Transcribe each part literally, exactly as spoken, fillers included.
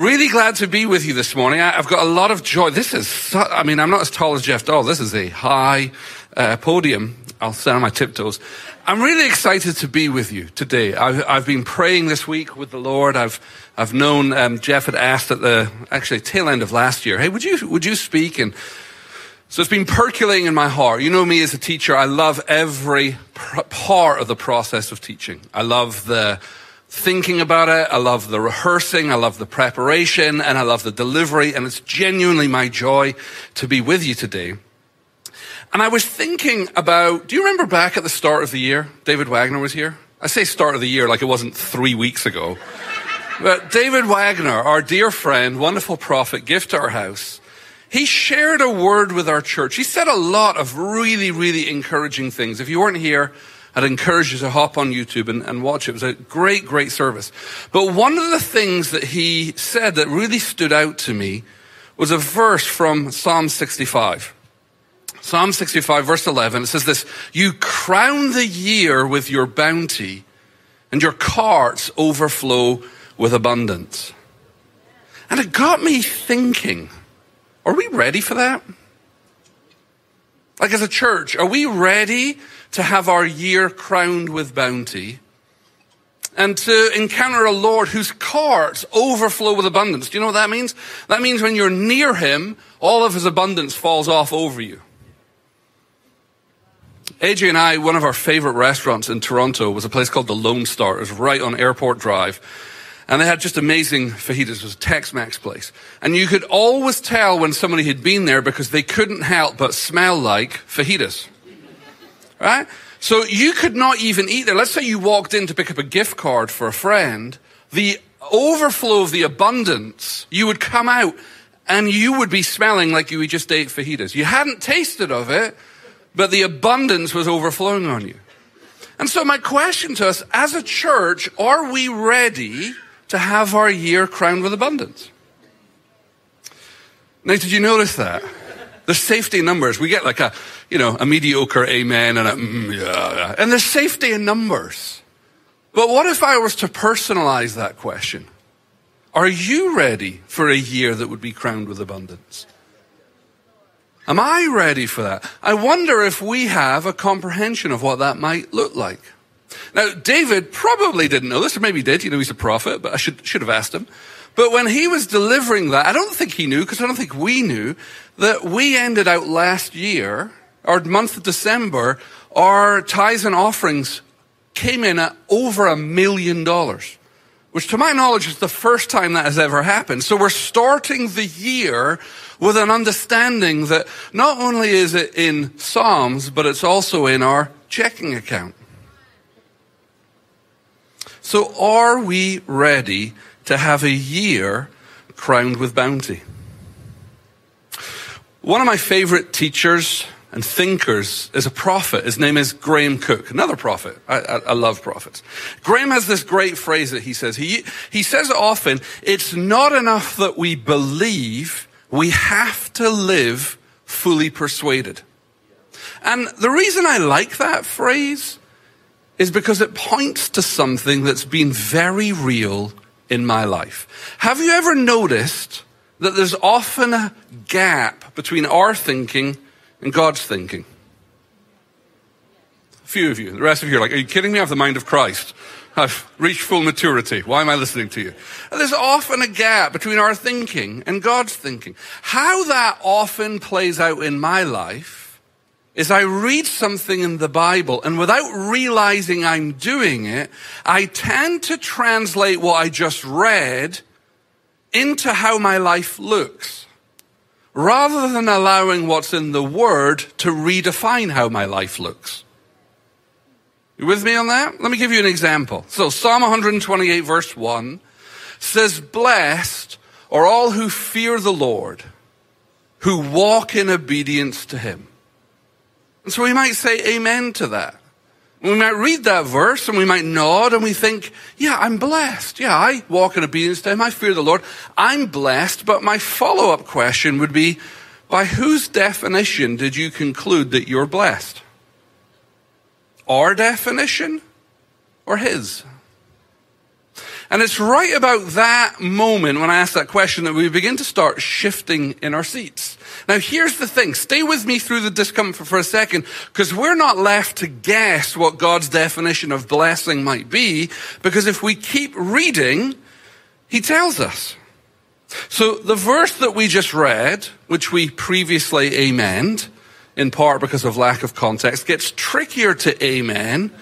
Really glad to be with you this morning. I've got a lot of joy. This is, so, I mean, I'm not as tall as Jeff Dahl. This is a high uh, podium. I'll stand on my tiptoes. I'm really excited to be with you today. I've, I've been praying this week with the Lord. I've I've known um, Jeff had asked at the actually tail end of last year, hey, would you would you speak? And so it's been percolating in my heart. You know me as a teacher. I love every pr- part of the process of teaching. I love the thinking about it, I love the rehearsing, I love the preparation, and I love the delivery, and it's genuinely my joy to be with you today. And I was thinking about, do you remember back at the start of the year, David Wagner was here? I say start of the year like it wasn't three weeks ago. But David Wagner, our dear friend, wonderful prophet, gift to our house, he shared a word with our church. He said a lot of really, really encouraging things. If you weren't here, I'd encourage you to hop on YouTube and, and watch it. It was a great, great service. But one of the things that he said that really stood out to me was a verse from Psalm sixty-five. Psalm sixty-five, verse eleven, it says this, "You crown the year with your bounty, and your carts overflow with abundance." And it got me thinking, are we ready for that? Like as a church, are we ready to have our year crowned with bounty and to encounter a Lord whose carts overflow with abundance? Do you know what that means? That means when you're near him, all of his abundance falls off over you. A J and I, one of our favorite restaurants in Toronto was a place called The Lone Star. It was right on Airport Drive. And they had just amazing fajitas. It was a Tex-Mex place. And you could always tell when somebody had been there because they couldn't help but smell like fajitas. Right? So you could not even eat there. Let's say you walked in to pick up a gift card for a friend. The overflow of the abundance, you would come out and you would be smelling like you just ate fajitas. You hadn't tasted of it, but the abundance was overflowing on you. And so my question to us as a church, are we ready to have our year crowned with abundance? Now, did you notice that? There's safety in numbers. We get like a, you know, a mediocre amen and a, mm, yeah, yeah. And there's safety in numbers. But what if I was to personalize that question? Are you ready for a year that would be crowned with abundance? Am I ready for that? I wonder if we have a comprehension of what that might look like. Now, David probably didn't know this, or maybe he did. You know, he's a prophet, but I should, should have asked him. But when he was delivering that, I don't think he knew, because I don't think we knew, that we ended out last year, our month of December, our tithes and offerings came in at over a million dollars, which to my knowledge is the first time that has ever happened. So we're starting the year with an understanding that not only is it in Psalms, but it's also in our checking account. So are we ready to have a year crowned with bounty? One of my favorite teachers and thinkers is a prophet. His name is Graham Cook, another prophet. I, I, I love prophets. Graham has this great phrase that he says. He, he says often, it's not enough that we believe, we have to live fully persuaded. And the reason I like that phrase is because it points to something that's been very real in my life. Have you ever noticed that there's often a gap between our thinking and God's thinking? A few of you. The rest of you are like, are you kidding me? I have the mind of Christ. I've reached full maturity. Why am I listening to you? There's often a gap between our thinking and God's thinking. How that often plays out in my life is I read something in the Bible, and without realizing I'm doing it, I tend to translate what I just read into how my life looks, rather than allowing what's in the Word to redefine how my life looks. You with me on that? Let me give you an example. So Psalm one twenty-eight verse one says, "Blessed are all who fear the Lord, who walk in obedience to him." And so we might say amen to that. We might read that verse and we might nod and we think, yeah, I'm blessed. Yeah, I walk in obedience to him. I fear the Lord. I'm blessed. But my follow-up question would be, by whose definition did you conclude that you're blessed? Our definition or his? And it's right about that moment when I ask that question that we begin to start shifting in our seats. Now, here's the thing. Stay with me through the discomfort for a second, because we're not left to guess what God's definition of blessing might be, because if we keep reading, he tells us. So the verse that we just read, which we previously amened, in part because of lack of context, gets trickier to amen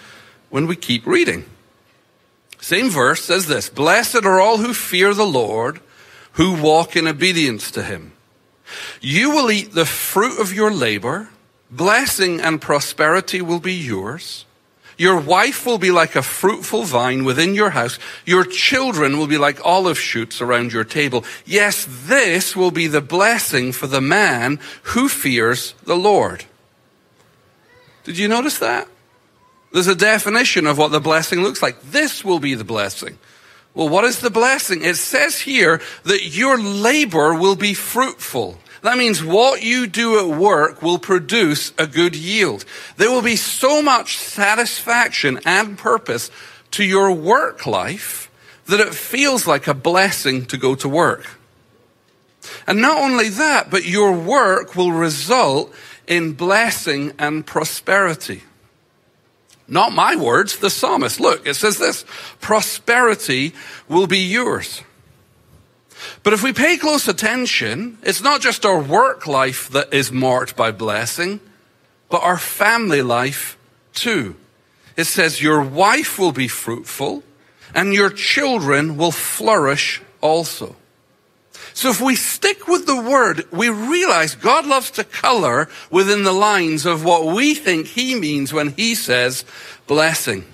when we keep reading. Same verse says this: "Blessed are all who fear the Lord, who walk in obedience to him. You will eat the fruit of your labor. Blessing and prosperity will be yours. Your wife will be like a fruitful vine within your house. Your children will be like olive shoots around your table. Yes, this will be the blessing for the man who fears the Lord." Did you notice that? There's a definition of what the blessing looks like. This will be the blessing. Well, what is the blessing? It says here that your labor will be fruitful. That means what you do at work will produce a good yield. There will be so much satisfaction and purpose to your work life that it feels like a blessing to go to work. And not only that, but your work will result in blessing and prosperity. Not my words, the psalmist. Look, it says this: prosperity will be yours. But if we pay close attention, it's not just our work life that is marked by blessing, but our family life too. It says your wife will be fruitful and your children will flourish also. So if we stick with the word, we realize God loves to color within the lines of what we think he means when he says blessing.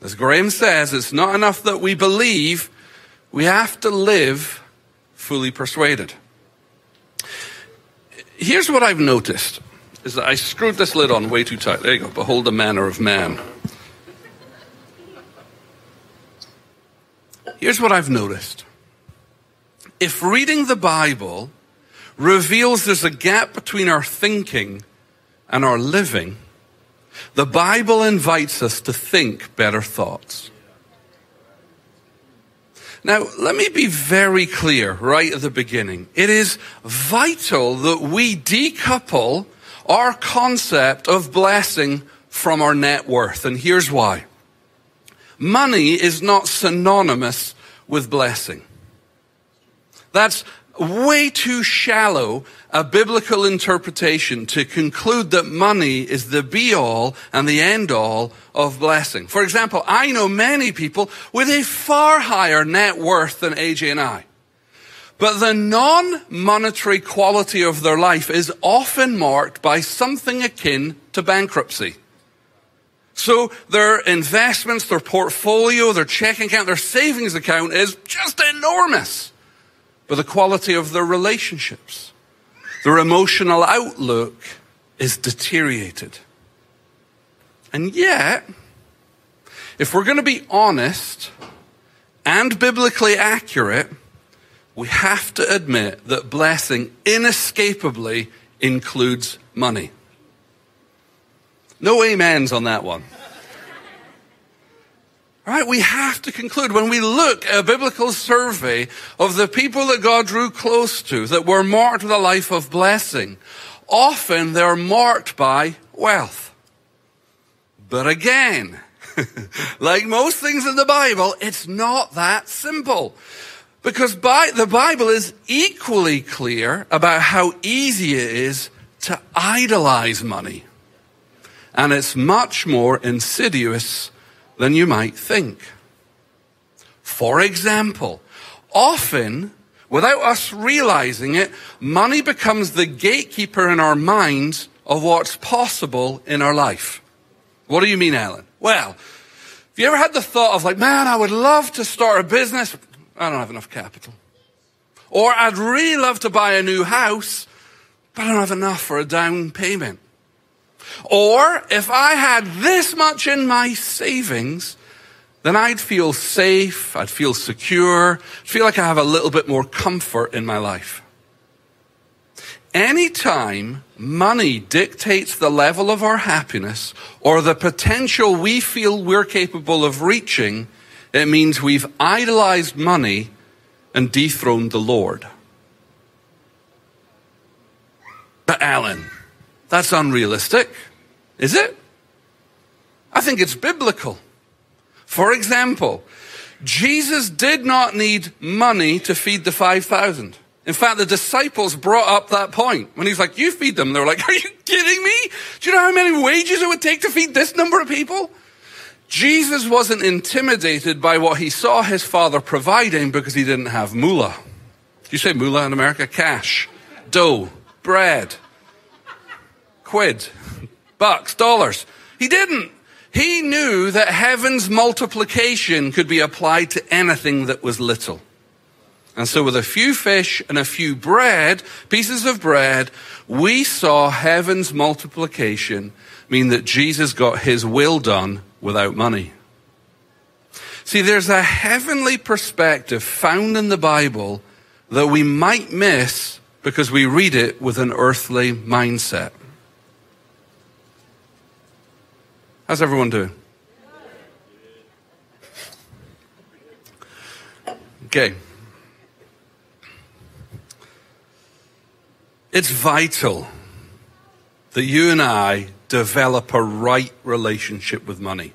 As Graham says, it's not enough that we believe. We have to live fully persuaded. Here's what I've noticed, is that I screwed this lid on way too tight. There you go. Behold the manner of man. Here's what I've noticed. If reading the Bible reveals there's a gap between our thinking and our living, the Bible invites us to think better thoughts. Now, let me be very clear right at the beginning. It is vital that we decouple our concept of blessing from our net worth, and here's why. Money is not synonymous with blessing. That's way too shallow a biblical interpretation to conclude that money is the be-all and the end-all of blessing. For example, I know many people with a far higher net worth than A J and I. But the non-monetary quality of their life is often marked by something akin to bankruptcy. So their investments, their portfolio, their checking account, their savings account is just enormous. But the quality of their relationships, their emotional outlook is deteriorated. And yet, if we're going to be honest and biblically accurate, we have to admit that blessing inescapably includes money. No amens on that one. Right, we have to conclude, when we look at a biblical survey of the people that God drew close to, that were marked with a life of blessing, often they're marked by wealth. But again, like most things in the Bible, it's not that simple. Because by, the Bible is equally clear about how easy it is to idolize money. And it's much more insidious than you might think. For example, often, without us realizing it, money becomes the gatekeeper in our minds of what's possible in our life. What do you mean, Alan? Well, have you ever had the thought of like, man, I would love to start a business. I don't have enough capital. Or I'd really love to buy a new house, but I don't have enough for a down payment. Or if I had this much in my savings, then I'd feel safe, I'd feel secure, I'd feel like I have a little bit more comfort in my life. Anytime money dictates the level of our happiness or the potential we feel we're capable of reaching, It means we've idolized money and dethroned the Lord. But Alan, that's unrealistic, is it? I think it's biblical. For example, Jesus did not need money to feed the five thousand. In fact, the disciples brought up that point. When he's like, you feed them. They're like, are you kidding me? Do you know how many wages it would take to feed this number of people? Jesus wasn't intimidated by what he saw his father providing because he didn't have moolah. You say moolah in America? Cash, dough, bread, quid, bucks, dollars. He didn't. He knew that heaven's multiplication could be applied to anything that was little. And so with a few fish and a few bread, pieces of bread, we saw heaven's multiplication mean that Jesus got his will done without money. See, there's a heavenly perspective found in the Bible that we might miss because we read it with an earthly mindset. How's everyone doing? Okay. It's vital that you and I develop a right relationship with money.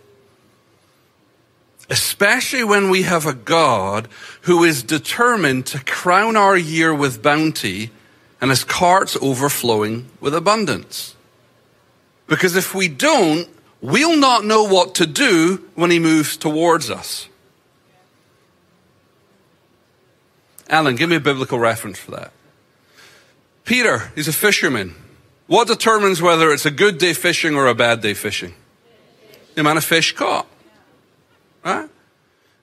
Especially when we have a God who is determined to crown our year with bounty and his carts overflowing with abundance. Because if we don't, we'll not know what to do when he moves towards us. Alan, give me a biblical reference for that. Peter, he's a fisherman. What determines whether it's a good day fishing or a bad day fishing? The amount of fish caught. Right?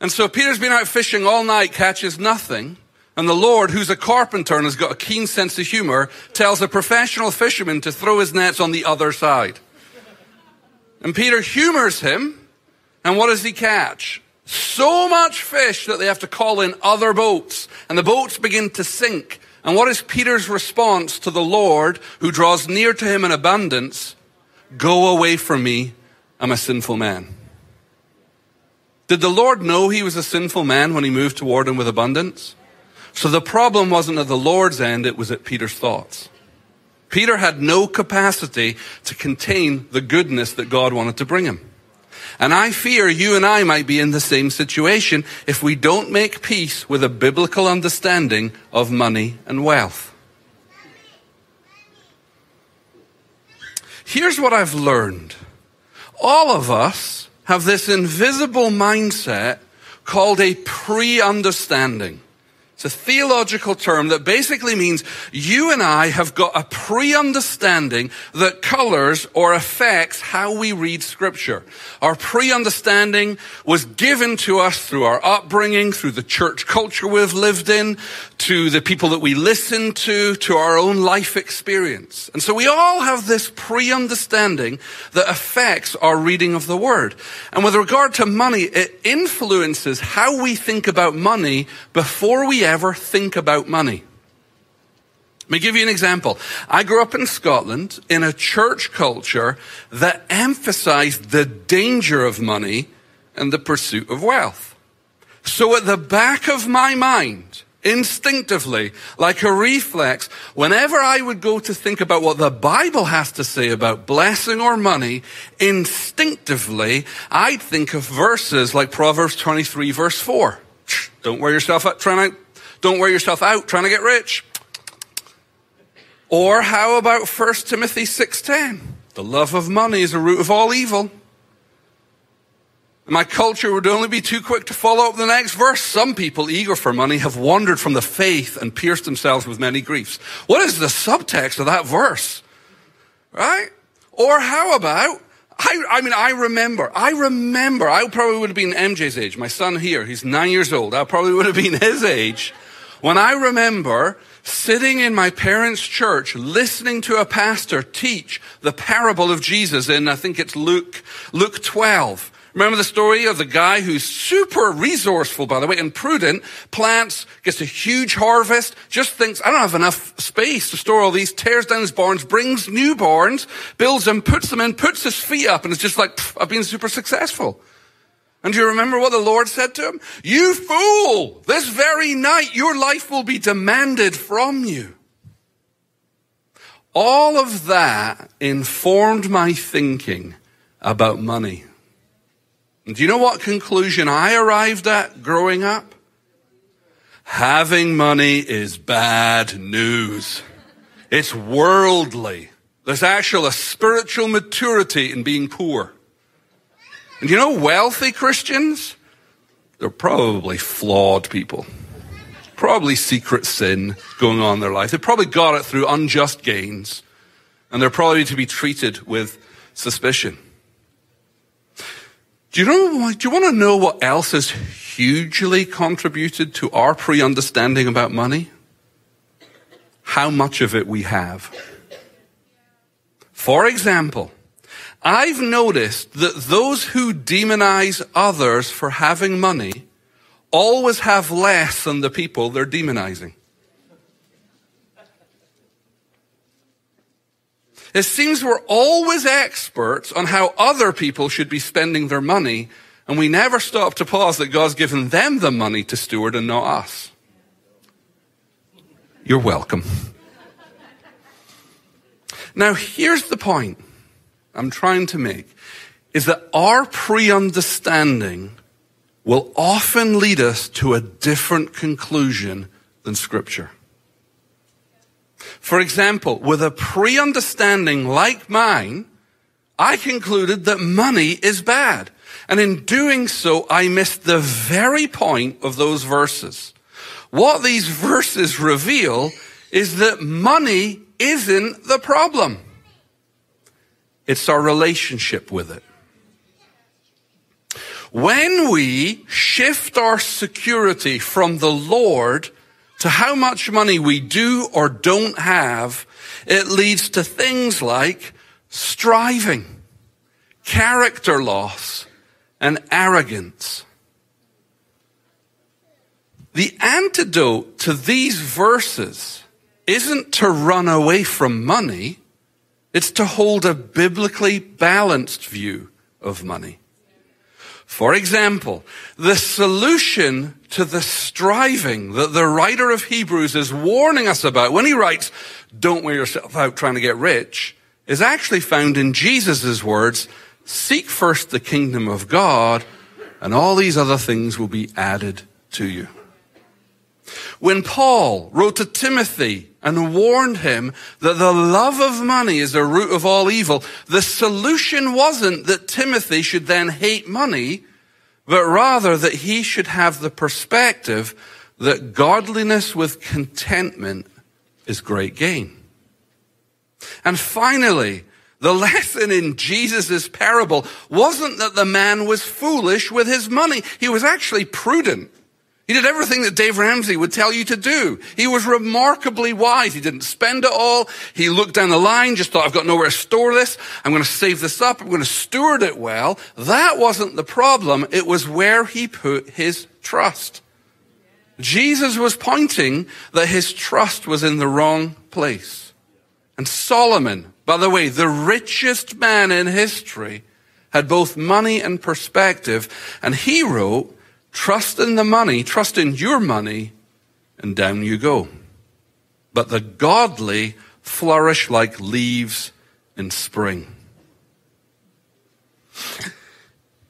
And so Peter's been out fishing all night, catches nothing. And the Lord, who's a carpenter and has got a keen sense of humor, tells a professional fisherman to throw his nets on the other side. And Peter humors him. And what does he catch? So much fish that they have to call in other boats. And the boats begin to sink. And what is Peter's response to the Lord who draws near to him in abundance? Go away from me, I'm a sinful man. Did the Lord know he was a sinful man when he moved toward him with abundance? So the problem wasn't at the Lord's end, it was at Peter's thoughts. Peter had no capacity to contain the goodness that God wanted to bring him. And I fear you and I might be in the same situation if we don't make peace with a biblical understanding of money and wealth. Here's what I've learned. All of us have this invisible mindset called a pre-understanding. It's a theological term that basically means you and I have got a pre-understanding that colors or affects how we read Scripture. Our pre-understanding was given to us through our upbringing, through the church culture we've lived in, to the people that we listen to, to our own life experience. And so we all have this pre-understanding that affects our reading of the Word. And with regard to money, it influences how we think about money before we ever ever think about money. Let me give you an example. I grew up in Scotland in a church culture that emphasized the danger of money and the pursuit of wealth. So at the back of my mind, instinctively, like a reflex, whenever I would go to think about what the Bible has to say about blessing or money, instinctively, I'd think of verses like Proverbs twenty-three, verse four. Don't wear yourself out trying to Don't wear yourself out trying to get rich. Or how about First Timothy six ten? The love of money is the root of all evil. My culture would only be too quick to follow up the next verse. Some people eager for money have wandered from the faith and pierced themselves with many griefs. What is the subtext of that verse? Right? Or how about, I, I mean, I remember, I remember, I probably would have been M J's age. My son here, he's nine years old. I probably would have been his age. When I remember sitting in my parents' church, listening to a pastor teach the parable of Jesus in, I think it's Luke, Luke twelve. Remember the story of the guy who's super resourceful, by the way, and prudent, plants, gets a huge harvest, just thinks, I don't have enough space to store all these, tears down his barns, brings new barns, builds them, puts them in, puts his feet up, and it's just like, I've been super successful. And do you remember what the Lord said to him? You fool! This very night your life will be demanded from you. All of that informed my thinking about money. And do you know what conclusion I arrived at growing up? Having money is bad news. It's worldly. There's actually a spiritual maturity in being poor. And you know, wealthy Christians, they're probably flawed people. Probably secret sin going on in their life. They probably got it through unjust gains. And they're probably to be treated with suspicion. Do you know, do you want to know what else has hugely contributed to our pre-understanding about money? How much of it we have. For example, I've noticed that those who demonize others for having money always have less than the people they're demonizing. It seems we're always experts on how other people should be spending their money, and we never stop to pause that God's given them the money to steward and not us. You're welcome. Now, here's the point I'm trying to make, is that our pre-understanding will often lead us to a different conclusion than Scripture. For example, with a pre-understanding like mine, I concluded that money is bad. And in doing so, I missed the very point of those verses. What these verses reveal is that money isn't the problem. It's our relationship with it. When we shift our security from the Lord to how much money we do or don't have, it leads to things like striving, character loss, and arrogance. The antidote to these verses isn't to run away from money. It's to hold a biblically balanced view of money. For example, the solution to the striving that the writer of Hebrews is warning us about when he writes, don't wear yourself out trying to get rich, is actually found in Jesus' words, seek first the kingdom of God, and all these other things will be added to you. When Paul wrote to Timothy and warned him that the love of money is the root of all evil, the solution wasn't that Timothy should then hate money, but rather that he should have the perspective that godliness with contentment is great gain. And finally, the lesson in Jesus' parable wasn't that the man was foolish with his money. He was actually prudent. He did everything that Dave Ramsey would tell you to do. He was remarkably wise. He didn't spend it all. He looked down the line, just thought, I've got nowhere to store this. I'm going to save this up. I'm going to steward it well. That wasn't the problem. It was where he put his trust. Jesus was pointing that his trust was in the wrong place. And Solomon, by the way, the richest man in history, had both money and perspective. And he wrote, trust in the money, trust in your money, and down you go. But the godly flourish like leaves in spring.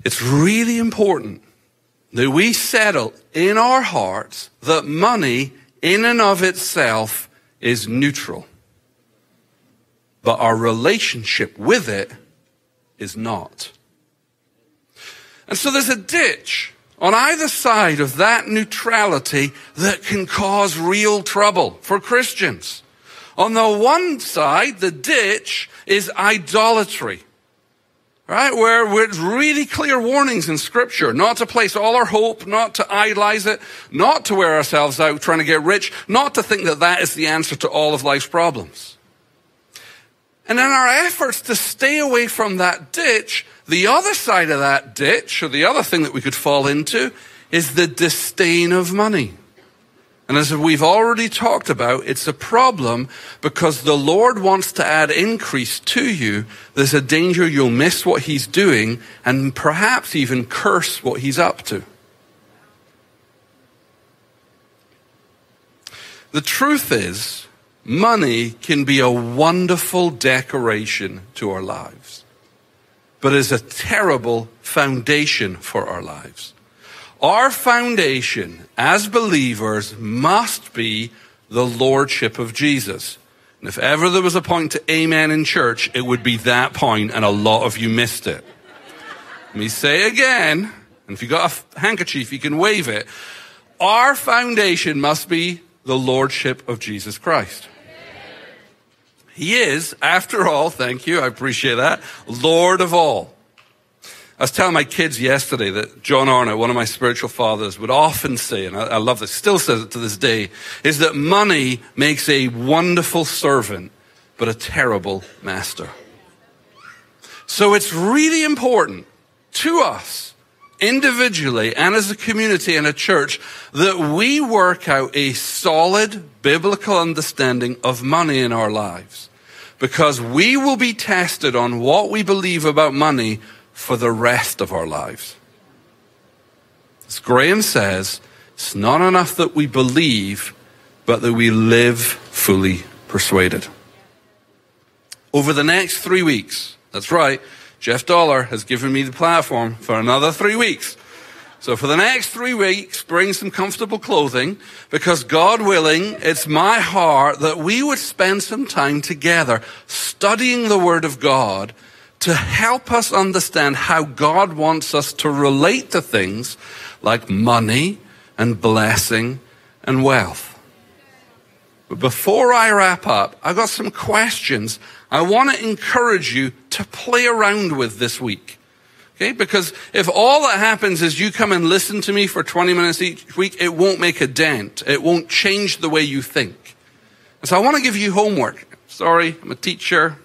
It's really important that we settle in our hearts that money in and of itself is neutral. But our relationship with it is not. And so there's a ditch on either side of that neutrality that can cause real trouble for Christians. On the one side, the ditch is idolatry, right? Where there's really clear warnings in Scripture, not to place all our hope, not to idolize it, not to wear ourselves out trying to get rich, not to think that that is the answer to all of life's problems. And in our efforts to stay away from that ditch, the other side of that ditch, or the other thing that we could fall into, is the disdain of money. And as we've already talked about, it's a problem because the Lord wants to add increase to you. There's a danger you'll miss what he's doing and perhaps even curse what he's up to. The truth is, money can be a wonderful decoration to our lives, but is a terrible foundation for our lives. Our foundation as believers must be the lordship of Jesus. And if ever there was a point to amen in church, it would be that point, and a lot of you missed it. Let me say again, and if you've got a handkerchief, you can wave it. Our foundation must be the lordship of Jesus Christ. He is, after all, thank you, I appreciate that, Lord of all. I was telling my kids yesterday that John Arno, one of my spiritual fathers, would often say, and I love this, still says it to this day, is that money makes a wonderful servant, but a terrible master. So it's really important to us, individually and as a community and a church, that we work out a solid biblical understanding of money in our lives. Because we will be tested on what we believe about money for the rest of our lives. As Graham says, it's not enough that we believe, but that we live fully persuaded. Over the next three weeks, that's right, Jeff Dollar has given me the platform for another three weeks. So for the next three weeks, bring some comfortable clothing, because God willing, it's my heart that we would spend some time together studying the Word of God to help us understand how God wants us to relate to things like money and blessing and wealth. But before I wrap up, I've got some questions I want to encourage you to play around with this week. Okay? Because if all that happens is you come and listen to me for twenty minutes each week, it won't make a dent. It won't change the way you think. And so I want to give you homework. Sorry, I'm a teacher.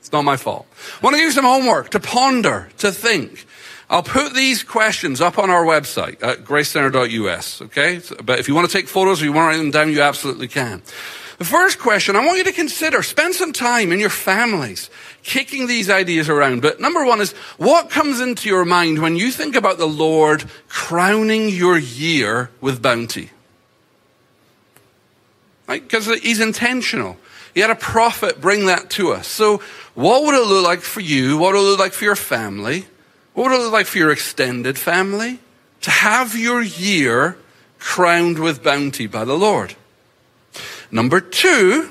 It's not my fault. I want to give you some homework to ponder, to think. I'll put these questions up on our website at grace center dot U S, okay? But if you want to take photos or you want to write them down, you absolutely can. The first question, I want you to consider, spend some time in your families kicking these ideas around. But number one is, what comes into your mind when you think about the Lord crowning your year with bounty? Right? Because he's intentional. He had a prophet bring that to us. So what would it look like for you? What would it look like for your family? What would it look like for your extended family? To have your year crowned with bounty by the Lord. Number two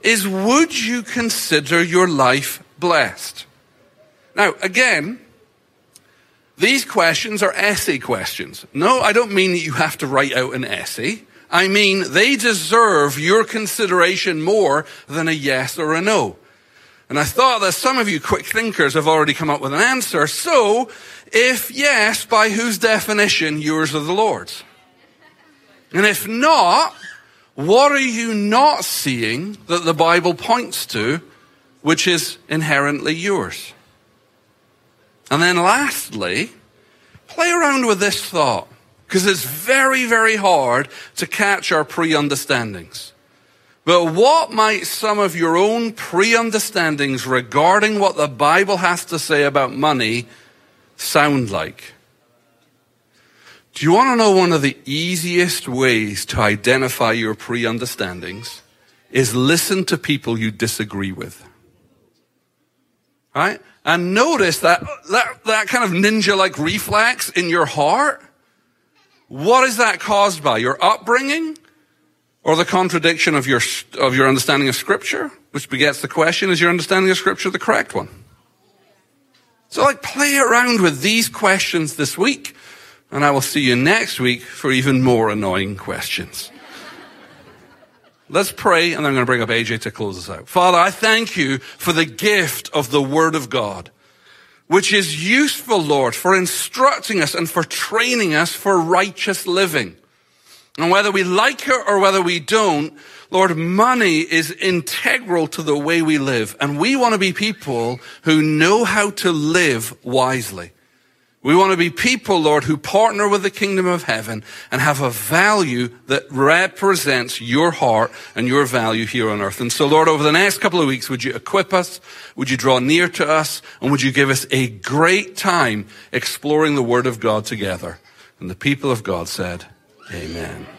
is, would you consider your life blessed? Now, again, these questions are essay questions. No, I don't mean that you have to write out an essay. I mean, they deserve your consideration more than a yes or a no. And I thought that some of you quick thinkers have already come up with an answer. So, if yes, by whose definition? Yours or the Lord's? And if not, what are you not seeing that the Bible points to, which is inherently yours? And then lastly, play around with this thought. Because it's very, very hard to catch our pre-understandings. But what might some of your own pre-understandings regarding what the Bible has to say about money sound like? Do you want to know one of the easiest ways to identify your pre-understandings is listen to people you disagree with? Right? And notice that, that, that kind of ninja-like reflex in your heart. What is that caused by? Your upbringing or the contradiction of your, of your understanding of Scripture? Which begets the question, is your understanding of Scripture the correct one? So like play around with these questions this week, and I will see you next week for even more annoying questions. Let's pray, and I'm going to bring up A J to close us out. Father, I thank you for the gift of the Word of God, which is useful, Lord, for instructing us and for training us for righteous living. And whether we like it or whether we don't, Lord, money is integral to the way we live. And we want to be people who know how to live wisely. We want to be people, Lord, who partner with the kingdom of heaven and have a value that represents your heart and your value here on earth. And so, Lord, over the next couple of weeks, would you equip us? Would you draw near to us? And would you give us a great time exploring the Word of God together? And the people of God said, amen.